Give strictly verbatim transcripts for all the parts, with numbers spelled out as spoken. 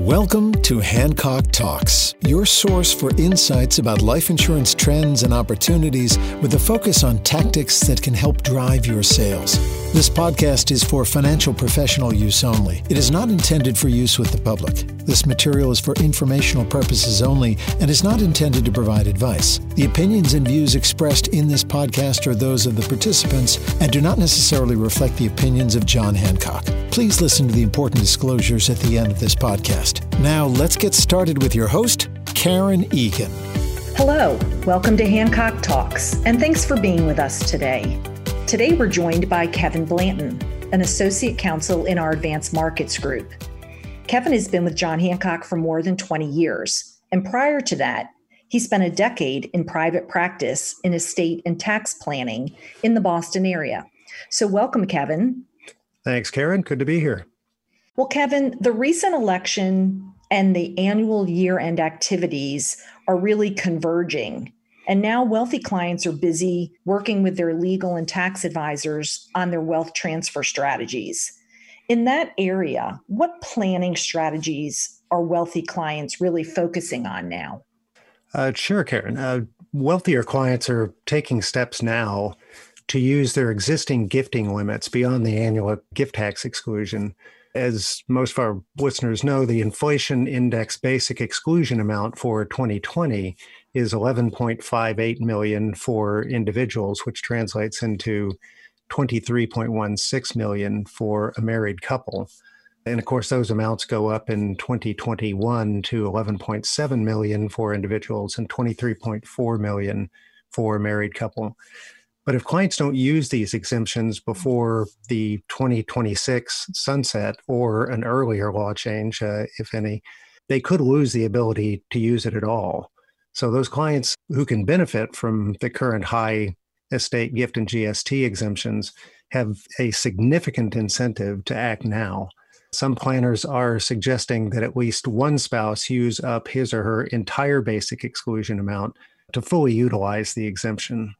Welcome to Hancock Talks, your source for insights about life insurance trends and opportunities with a focus on tactics that can help drive your sales. This podcast is for financial professional use only. It is not intended for use with the public. This material is for informational purposes only and is not intended to provide advice. The opinions and views expressed in this podcast are those of the participants and do not necessarily reflect the opinions of John Hancock. Please listen to the important disclosures at the end of this podcast. Now, let's get started with your host, Karen Egan. Hello, welcome to Hancock Talks, and thanks for being with us today. Today, we're joined by Kevin Blanton, an associate counsel in our Advanced Markets Group. Kevin has been with John Hancock for more than twenty years, and prior to that, he spent a decade in private practice in estate and tax planning in the Boston area. So welcome, Kevin. Thanks, Karen. Good to be here. Well, Kevin, the recent election and the annual year-end activities are really converging. And now wealthy clients are busy working with their legal and tax advisors on their wealth transfer strategies. In that area, what planning strategies are wealthy clients really focusing on now? Uh, sure, Karen. Uh, wealthier clients are taking steps now to use their existing gifting limits beyond the annual gift tax exclusion. As most of our listeners know, the inflation index basic exclusion amount for twenty twenty is eleven point five eight million dollars for individuals, which translates into twenty-three point one six million dollars for a married couple. And of course, those amounts go up in twenty twenty-one to eleven point seven million dollars for individuals and twenty-three point four million dollars for a married couple. But if clients don't use these exemptions before the twenty twenty-six sunset or an earlier law change, uh, if any, they could lose the ability to use it at all. So those clients who can benefit from the current high estate gift and G S T exemptions have a significant incentive to act now. Some planners are suggesting that at least one spouse use up his or her entire basic exclusion amount to fully utilize the exemption.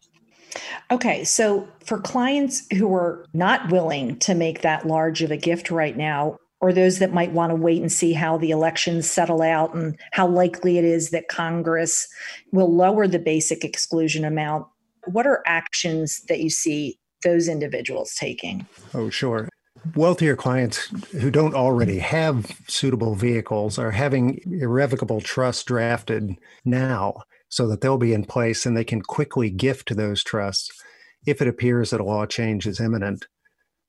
Okay, so for clients who are not willing to make that large of a gift right now, or those that might want to wait and see how the elections settle out and how likely it is that Congress will lower the basic exclusion amount, what are actions that you see those individuals taking? Oh, sure. Wealthier clients who don't already have suitable vehicles are having irrevocable trusts drafted now, so that they'll be in place and they can quickly gift to those trusts if it appears that a law change is imminent.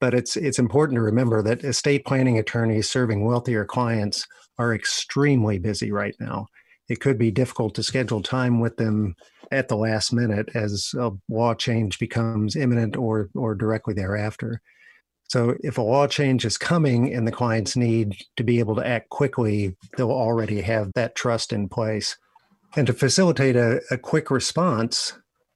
But it's it's important to remember that estate planning attorneys serving wealthier clients are extremely busy right now. It could be difficult to schedule time with them at the last minute as a law change becomes imminent or or directly thereafter. So if a law change is coming and the clients need to be able to act quickly, they'll already have that trust in place. And to facilitate a, a quick response,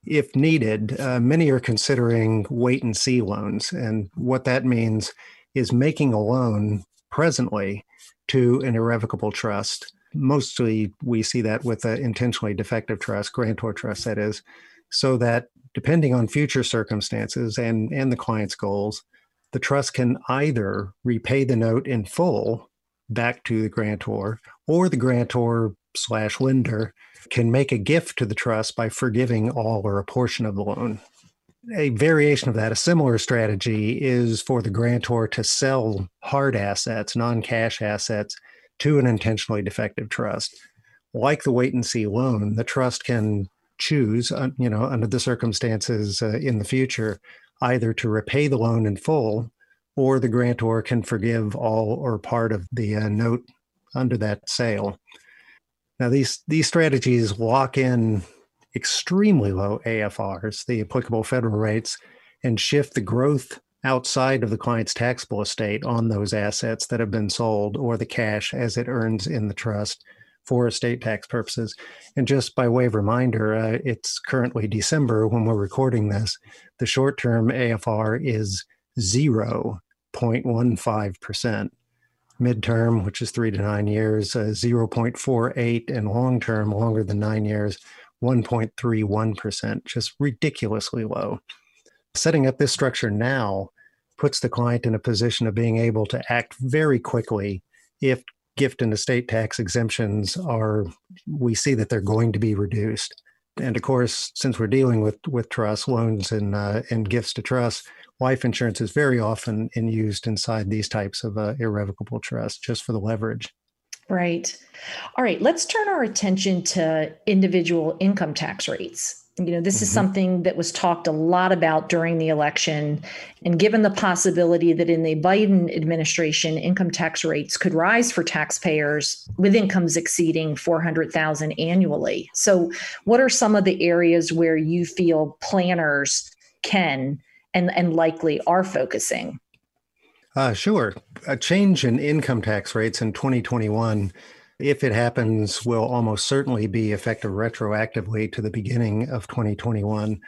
if needed, uh, many are considering wait-and-see loans. And what that means is making a loan presently to an irrevocable trust. Mostly we see that with an intentionally defective trust, grantor trust that is, so that depending on future circumstances and, and the client's goals, the trust can either repay the note in full back to the grantor, or the grantor slash lender can make a gift to the trust by forgiving all or a portion of the loan. A variation of that, a similar strategy, is for the grantor to sell hard assets, non-cash assets, to an intentionally defective trust. Like the wait-and-see loan, the trust can choose, you know, under the circumstances uh, in the future, either to repay the loan in full, or the grantor can forgive all or part of the uh, note under that sale. Now, these, these strategies lock in extremely low A F Rs, the applicable federal rates, and shift the growth outside of the client's taxable estate on those assets that have been sold or the cash as it earns in the trust for estate tax purposes. And just by way of reminder, uh, it's currently December when we're recording this. The short-term A F R is zero point one five percent. Midterm, which is three to nine years, uh, zero point four eight, and long-term, longer than nine years, one point three one percent, just ridiculously low. Setting up this structure now puts the client in a position of being able to act very quickly if gift and estate tax exemptions are, we see that they're going to be reduced. And of course, since we're dealing with, with trusts, loans and uh, and gifts to trusts, life insurance is very often in used inside these types of uh, irrevocable trusts just for the leverage. Right. All right. Let's turn our attention to individual income tax rates. You know, this mm-hmm. is something that was talked a lot about during the election. And given the possibility that in the Biden administration, income tax rates could rise for taxpayers with incomes exceeding four hundred thousand dollars annually. So what are some of the areas where you feel planners can and, and likely are focusing? Uh, sure. A change in income tax rates in twenty twenty-one, if it happens, will almost certainly be effective retroactively to the beginning of twenty twenty-one.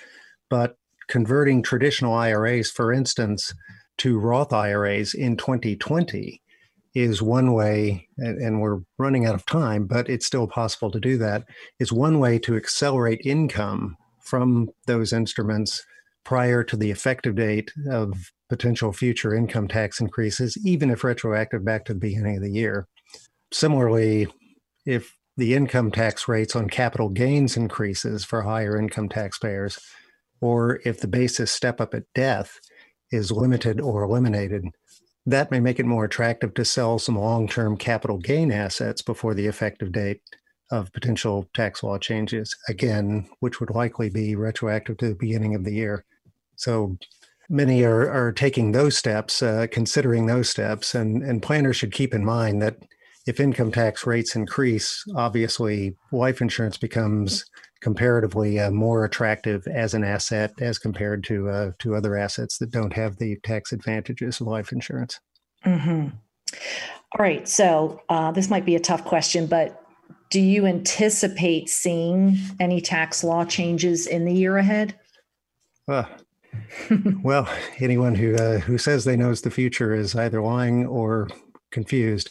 But converting traditional I R As, for instance, to Roth I R As in twenty twenty is one way, and we're running out of time, but it's still possible to do that, is one way to accelerate income from those instruments prior to the effective date of potential future income tax increases, even if retroactive back to the beginning of the year. Similarly, if the income tax rates on capital gains increases for higher income taxpayers, or if the basis step up at death is limited or eliminated, that may make it more attractive to sell some long-term capital gain assets before the effective date of potential tax law changes, again, which would likely be retroactive to the beginning of the year. So many are, are taking those steps, uh, considering those steps, and, and planners should keep in mind that if income tax rates increase, obviously life insurance becomes comparatively uh, more attractive as an asset as compared to uh, to other assets that don't have the tax advantages of life insurance. Mm-hmm. All right, so uh, this might be a tough question, but do you anticipate seeing any tax law changes in the year ahead? Uh, Well, anyone who uh, who says they knows the future is either lying or confused.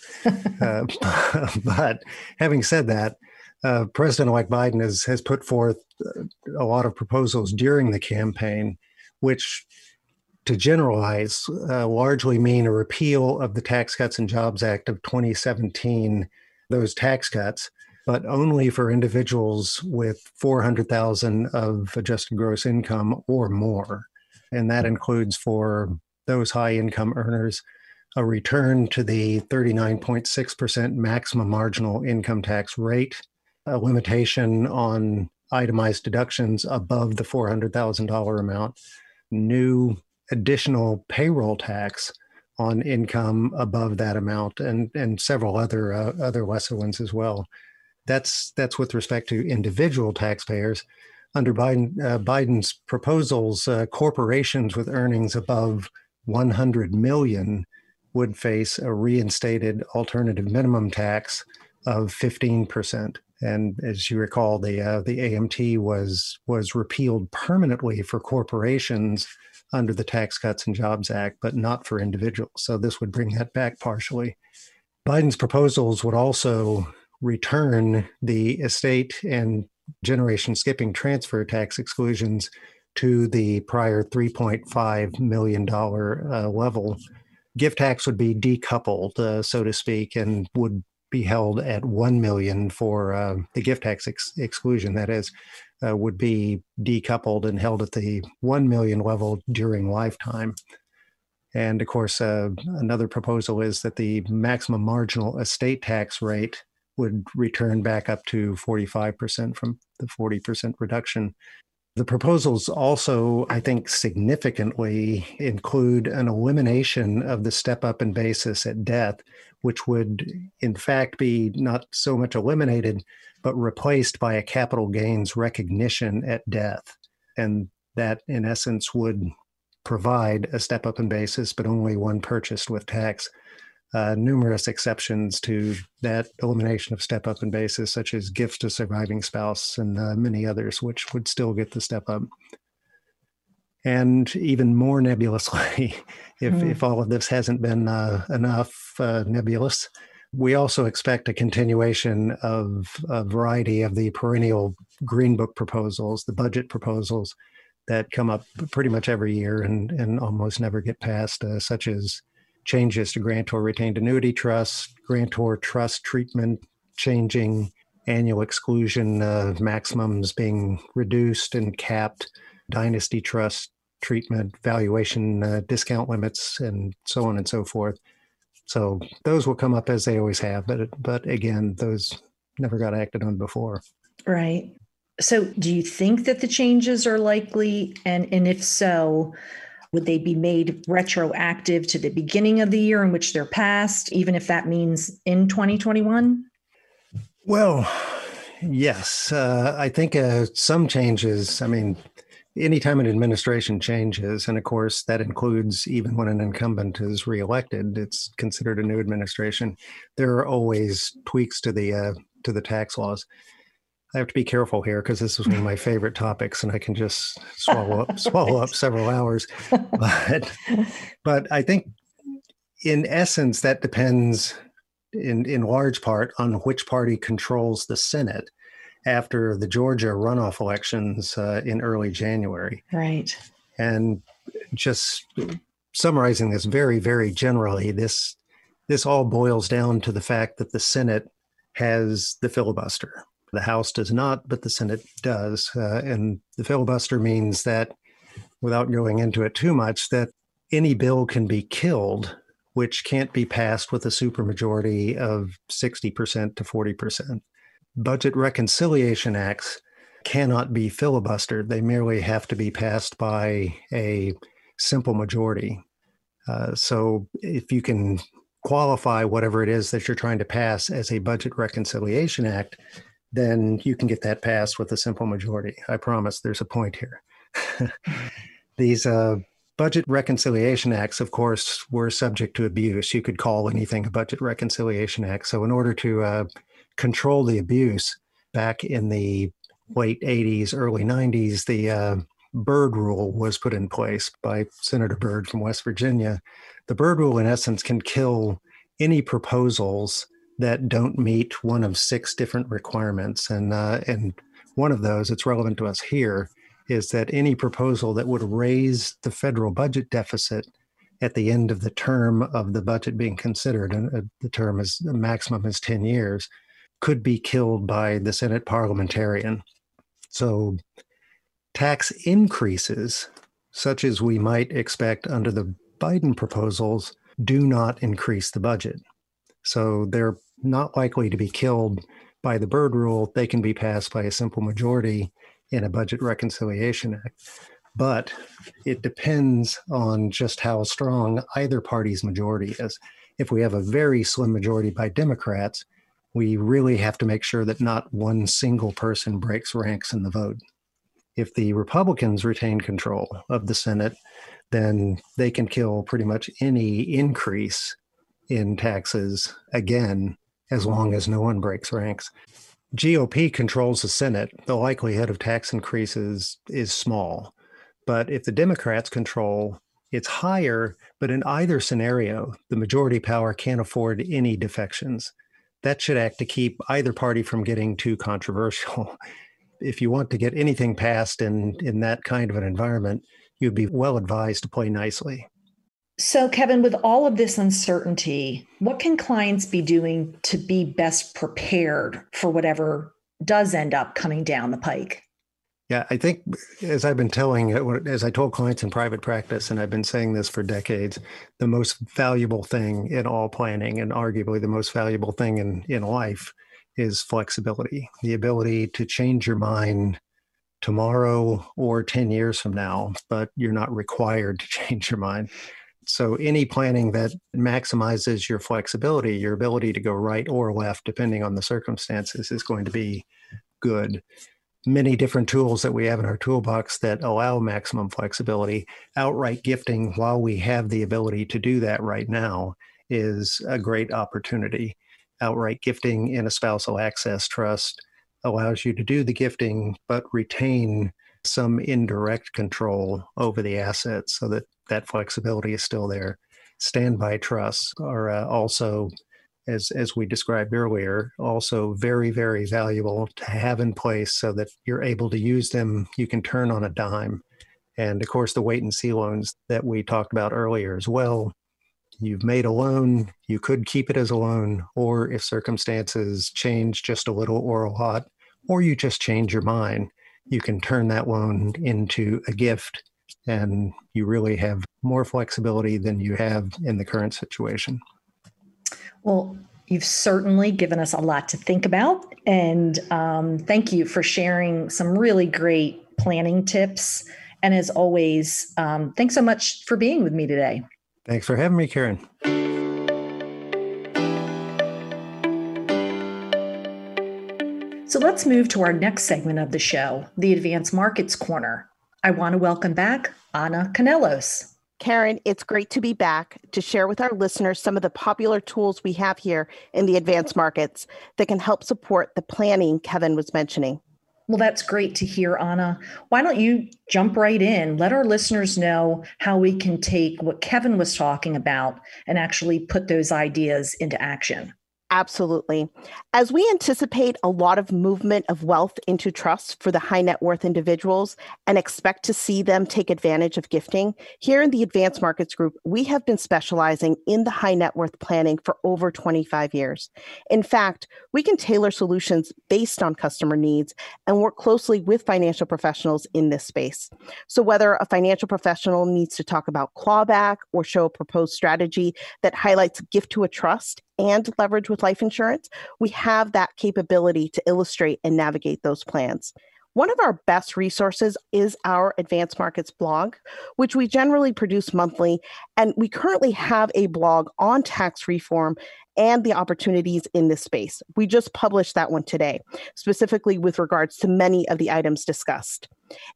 Uh, but having said that, uh, President-elect Biden has, has put forth a lot of proposals during the campaign, which, to generalize, uh, largely mean a repeal of the Tax Cuts and Jobs Act of twenty seventeen, those tax cuts, but only for individuals with four hundred thousand dollars of adjusted gross income or more. And that includes for those high income earners, a return to the thirty-nine point six percent maximum marginal income tax rate, a limitation on itemized deductions above the four hundred thousand dollars amount, new additional payroll tax on income above that amount, and, and several other, uh, other lesser ones as well. That's that's with respect to individual taxpayers. Under Biden, uh, Biden's proposals, uh, corporations with earnings above one hundred million dollars would face a reinstated alternative minimum tax of fifteen percent. And as you recall, the uh, the A M T was was repealed permanently for corporations under the Tax Cuts and Jobs Act, but not for individuals. So this would bring that back partially. Biden's proposals would also return the estate and generation skipping transfer tax exclusions to the prior three point five million dollars uh, level. Gift tax would be decoupled, uh, so to speak, and would be held at one million dollars for uh, the gift tax ex- exclusion, that is, uh, would be decoupled and held at the one million dollars level during lifetime. And of course, uh, another proposal is that the maximum marginal estate tax rate would return back up to forty-five percent from the forty percent reduction. The proposals also, I think, significantly include an elimination of the step-up in basis at death, which would, in fact, be not so much eliminated, but replaced by a capital gains recognition at death. And that, in essence, would provide a step-up in basis, but only one purchased with tax. Uh, numerous exceptions to that elimination of step-up in basis, such as gifts to surviving spouse and uh, many others, which would still get the step-up. And even more nebulously, if, mm. if all of this hasn't been uh, enough uh, nebulous, we also expect a continuation of a variety of the perennial Green Book proposals, the budget proposals that come up pretty much every year and, and almost never get passed, uh, such as changes to grantor retained annuity trust, grantor trust treatment changing, annual exclusion uh, maximums being reduced and capped, dynasty trust treatment, valuation uh, discount limits, and so on and so forth. So those will come up as they always have, but but again, those never got acted on before. Right. So do you think that the changes are likely? And, and if so, would they be made retroactive to the beginning of the year in which they're passed, even if that means in twenty twenty-one? Well, yes. Uh, I think uh, some changes, I mean, anytime an administration changes, and of course that includes even when an incumbent is reelected, it's considered a new administration. There are always tweaks to the uh, to the tax laws. I have to be careful here because this is one of my favorite topics, and I can just swallow up swallow up several hours. But but I think in essence that depends in in large part on which party controls the Senate after the Georgia runoff elections uh, in early January. Right. And just summarizing this very, very generally, this this all boils down to the fact that the Senate has the filibuster. The House does not, but the Senate does. Uh, and the filibuster means that, without going into it too much, that any bill can be killed which can't be passed with a supermajority of sixty percent to forty percent. Budget reconciliation acts cannot be filibustered. They merely have to be passed by a simple majority. Uh, so if you can qualify whatever it is that you're trying to pass as a budget reconciliation act, then you can get that passed with a simple majority. I promise there's a point here. These uh, budget reconciliation acts, of course, were subject to abuse. You could call anything a budget reconciliation act. So in order to uh, control the abuse back in the late eighties, early nineties, the uh, Byrd Rule was put in place by Senator Byrd from West Virginia. The Byrd Rule, in essence, can kill any proposals that don't meet one of six different requirements. And uh, and one of those that's relevant to us here is that any proposal that would raise the federal budget deficit at the end of the term of the budget being considered, and uh, the term is the maximum is ten years, could be killed by the Senate parliamentarian. So tax increases, such as we might expect under the Biden proposals, do not increase the budget. So they're not likely to be killed by the Byrd Rule. They can be passed by a simple majority in a budget reconciliation act. But it depends on just how strong either party's majority is. If we have a very slim majority by Democrats, we really have to make sure that not one single person breaks ranks in the vote. If the Republicans retain control of the Senate, then they can kill pretty much any increase in taxes, again, as long as no one breaks ranks. G O P controls the Senate. The likelihood of tax increases is small. But if the Democrats control, it's higher. But in either scenario, the majority power can't afford any defections. That should act to keep either party from getting too controversial. If you want to get anything passed in, in that kind of an environment, you'd be well advised to play nicely. So, Kevin, with all of this uncertainty, what can clients be doing to be best prepared for whatever does end up coming down the pike? Yeah, I think as I've been telling, as I told clients in private practice, and I've been saying this for decades, the most valuable thing in all planning, and arguably the most valuable thing in, in life, is flexibility, the ability to change your mind tomorrow or ten years from now, but you're not required to change your mind. So any planning that maximizes your flexibility, your ability to go right or left, depending on the circumstances, is going to be good. Many different tools that we have in our toolbox that allow maximum flexibility, outright gifting while we have the ability to do that right now is a great opportunity. Outright gifting in a spousal access trust allows you to do the gifting, but retain some indirect control over the assets so that that flexibility is still there. Standby trusts are uh, also, as as we described earlier, also very, very valuable to have in place so that you're able to use them. You can turn on a dime. And of course, the wait and see loans that we talked about earlier as well. you've made a loan, you could keep it as a loan, or if circumstances change just a little or a lot, or you just change your mind, you can turn that loan into a gift, and you really have more flexibility than you have in the current situation. Well, you've certainly given us a lot to think about, and um, thank you for sharing some really great planning tips. And as always, um, thanks so much for being with me today. Thanks for having me, Karen. So let's move to our next segment of the show, the Advanced Markets Corner. I want to welcome back Anna Canellos. Karen, it's great to be back to share with our listeners some of the popular tools we have here in the Advanced Markets that can help support the planning Kevin was mentioning. Well, that's great to hear, Anna. Why don't you jump right in? Let our listeners know how we can take what Kevin was talking about and actually put those ideas into action. Absolutely. As we anticipate a lot of movement of wealth into trusts for the high net worth individuals and expect to see them take advantage of gifting, here in the Advanced Markets Group, we have been specializing in the high net worth planning for over twenty-five years. In fact, we can tailor solutions based on customer needs and work closely with financial professionals in this space. So whether a financial professional needs to talk about clawback or show a proposed strategy that highlights gift to a trust and leverage with life insurance, we have that capability to illustrate and navigate those plans. One of our best resources is our Advanced Markets blog, which we generally produce monthly, and we currently have a blog on tax reform and the opportunities in this space. We just published that one today, specifically with regards to many of the items discussed.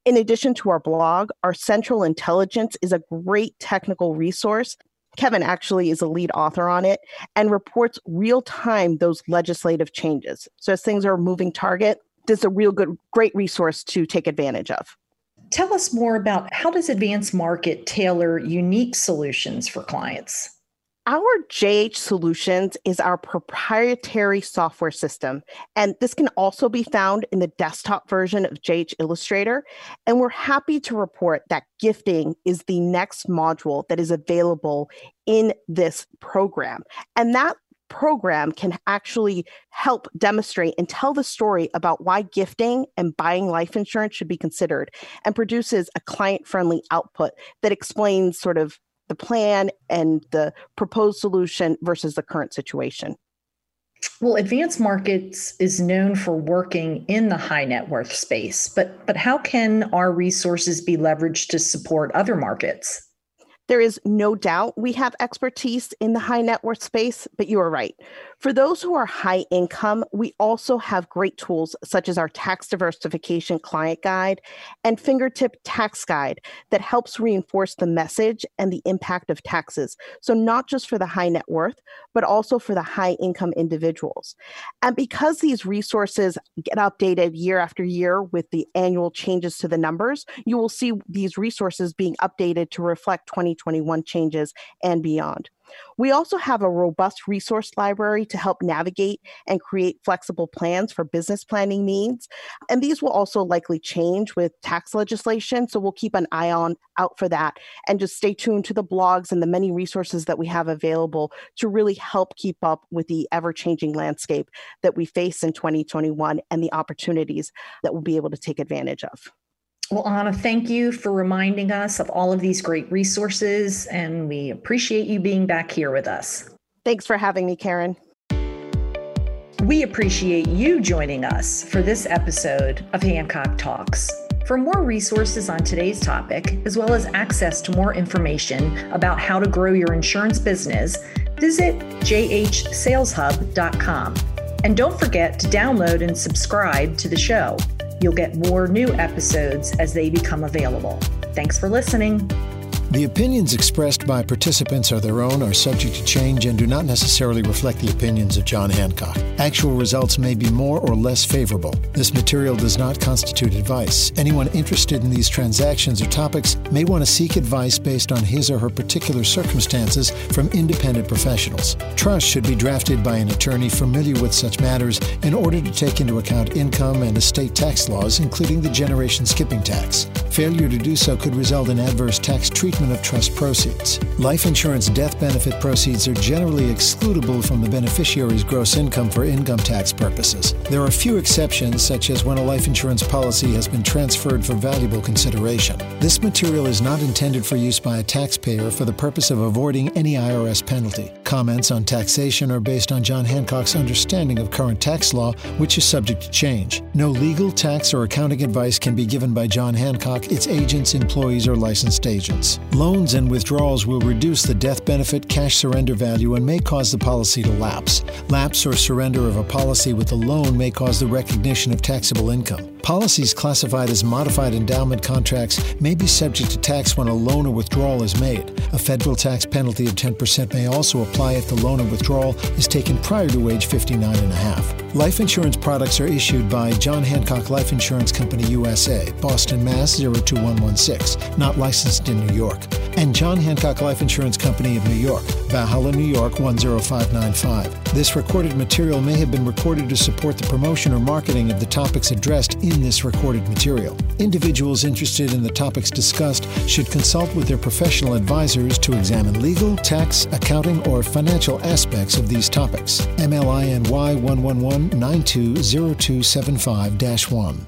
In addition to our blog, our Central Intelligence is a great technical resource. Kevin actually is a lead author on it and reports real time those legislative changes. So as things are a moving target, this is a real good, great resource to take advantage of. Tell us more about how does Advanced Market tailor unique solutions for clients? Our J H Solutions is our proprietary software system, and this can also be found in the desktop version of J H Illustrator. And we're happy to report that gifting is the next module that is available in this program. And that program can actually help demonstrate and tell the story about why gifting and buying life insurance should be considered, and produces a client-friendly output that explains sort of the plan and the proposed solution versus the current situation. Well, Advanced Markets is known for working in the high net worth space, but, but how can our resources be leveraged to support other markets? There is no doubt we have expertise in the high net worth space, but you are right. For those who are high income, we also have great tools such as our Tax Diversification Client Guide and Fingertip Tax Guide that helps reinforce the message and the impact of taxes. So not just for the high net worth, but also for the high income individuals. And because these resources get updated year after year with the annual changes to the numbers, you will see these resources being updated to reflect twenty twenty-one changes and beyond. We also have a robust resource library to help navigate and create flexible plans for business planning needs. And these will also likely change with tax legislation. So we'll keep an eye on out for that, and just stay tuned to the blogs and the many resources that we have available to really help keep up with the ever-changing landscape that we face in twenty twenty-one and the opportunities that we'll be able to take advantage of. Well, Anna, thank you for reminding us of all of these great resources, and we appreciate you being back here with us. Thanks for having me, Karen. We appreciate you joining us for this episode of Hancock Talks. For more resources on today's topic, as well as access to more information about how to grow your insurance business, visit j h sales hub dot com. And don't forget to download and subscribe to the show. You'll get more new episodes as they become available. Thanks for listening. The opinions expressed by participants are their own, are subject to change, and do not necessarily reflect the opinions of John Hancock. Actual results may be more or less favorable. This material does not constitute advice. Anyone interested in these transactions or topics may want to seek advice based on his or her particular circumstances from independent professionals. Trusts should be drafted by an attorney familiar with such matters in order to take into account income and estate tax laws, including the generation skipping tax. Failure to do so could result in adverse tax treatment of trust proceeds. Life insurance death benefit proceeds are generally excludable from the beneficiary's gross income for income tax purposes. There are few exceptions, such as when a life insurance policy has been transferred for valuable consideration. This material is not intended for use by a taxpayer for the purpose of avoiding any I R S penalty. Comments on taxation are based on John Hancock's understanding of current tax law, which is subject to change. No legal, tax, or accounting advice can be given by John Hancock, its agents, employees, or licensed agents. Loans and withdrawals will reduce the death benefit cash surrender value and may cause the policy to lapse. Lapse or surrender of a policy with a loan may cause the recognition of taxable income. Policies classified as modified endowment contracts may be subject to tax when a loan or withdrawal is made. A federal tax penalty of ten percent may also apply if the loan or withdrawal is taken prior to age fifty-nine and a half. Life insurance products are issued by John Hancock Life Insurance Company U S A, Boston, Mass. zero two one one six, not licensed in New York, and John Hancock Life Insurance Company of New York, Valhalla, New York one zero five nine five. This recorded material may have been recorded to support the promotion or marketing of the topics addressed in this recorded material. Individuals interested in the topics discussed should consult with their professional advisors to examine legal, tax, accounting, or financial aspects of these topics. M L I N Y one one one nine two zero two seven five dash one.